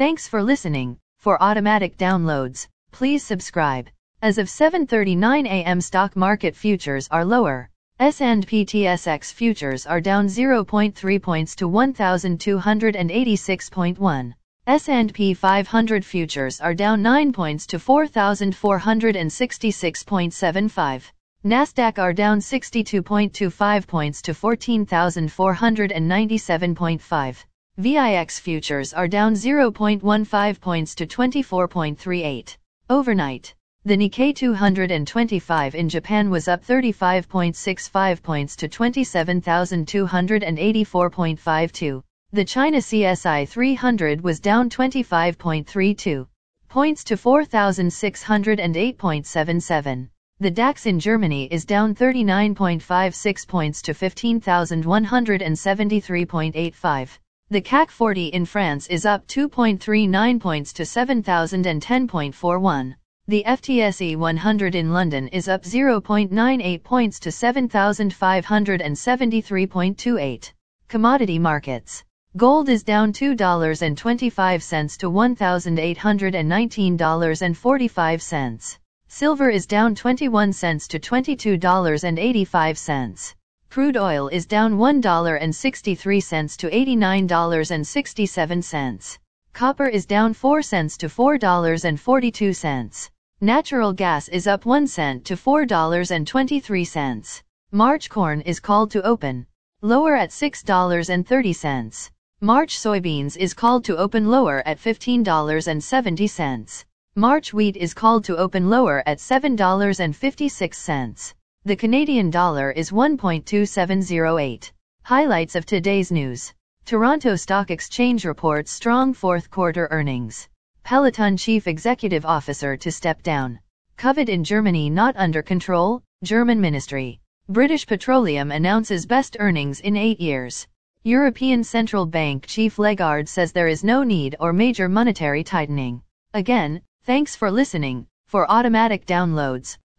Thanks for listening. For automatic downloads, please subscribe. As of 7:39 a.m. stock market futures are lower. S&P TSX futures are down 0.3 points to 1,286.1. S&P 500 futures are down 9 points to 4,466.75. NASDAQ are down 62.25 points to 14,497.5. VIX futures are down 0.15 points to 24.38. Overnight, the Nikkei 225 in Japan was up 35.65 points to 27,284.52. The China CSI 300 was down 25.32 points to 4,608.77. The DAX in Germany is down 39.56 points to 15,173.85. The CAC 40 in France is up 2.39 points to 7,010.41. The FTSE 100 in London is up 0.98 points to 7,573.28. Commodity markets. Gold is down $2.25 to $1,819.45. Silver is down 21 cents to $22.85. Crude oil is down $1.63 to $89.67. Copper is down 4 cents to $4.42. Natural gas is up 1 cent to $4.23. March corn is called to open lower at $6.30. March soybeans is called to open lower at $15.70. March wheat is called to open lower at $7.56. The Canadian dollar is 1.2708. Highlights of today's news. Toronto Stock Exchange reports strong fourth quarter earnings. Peloton chief executive officer to step down. COVID in Germany not under control, German ministry. British Petroleum announces best earnings in 8 years. European Central Bank chief Lagarde says there is no need or major monetary tightening. Again, thanks for listening. For automatic downloads,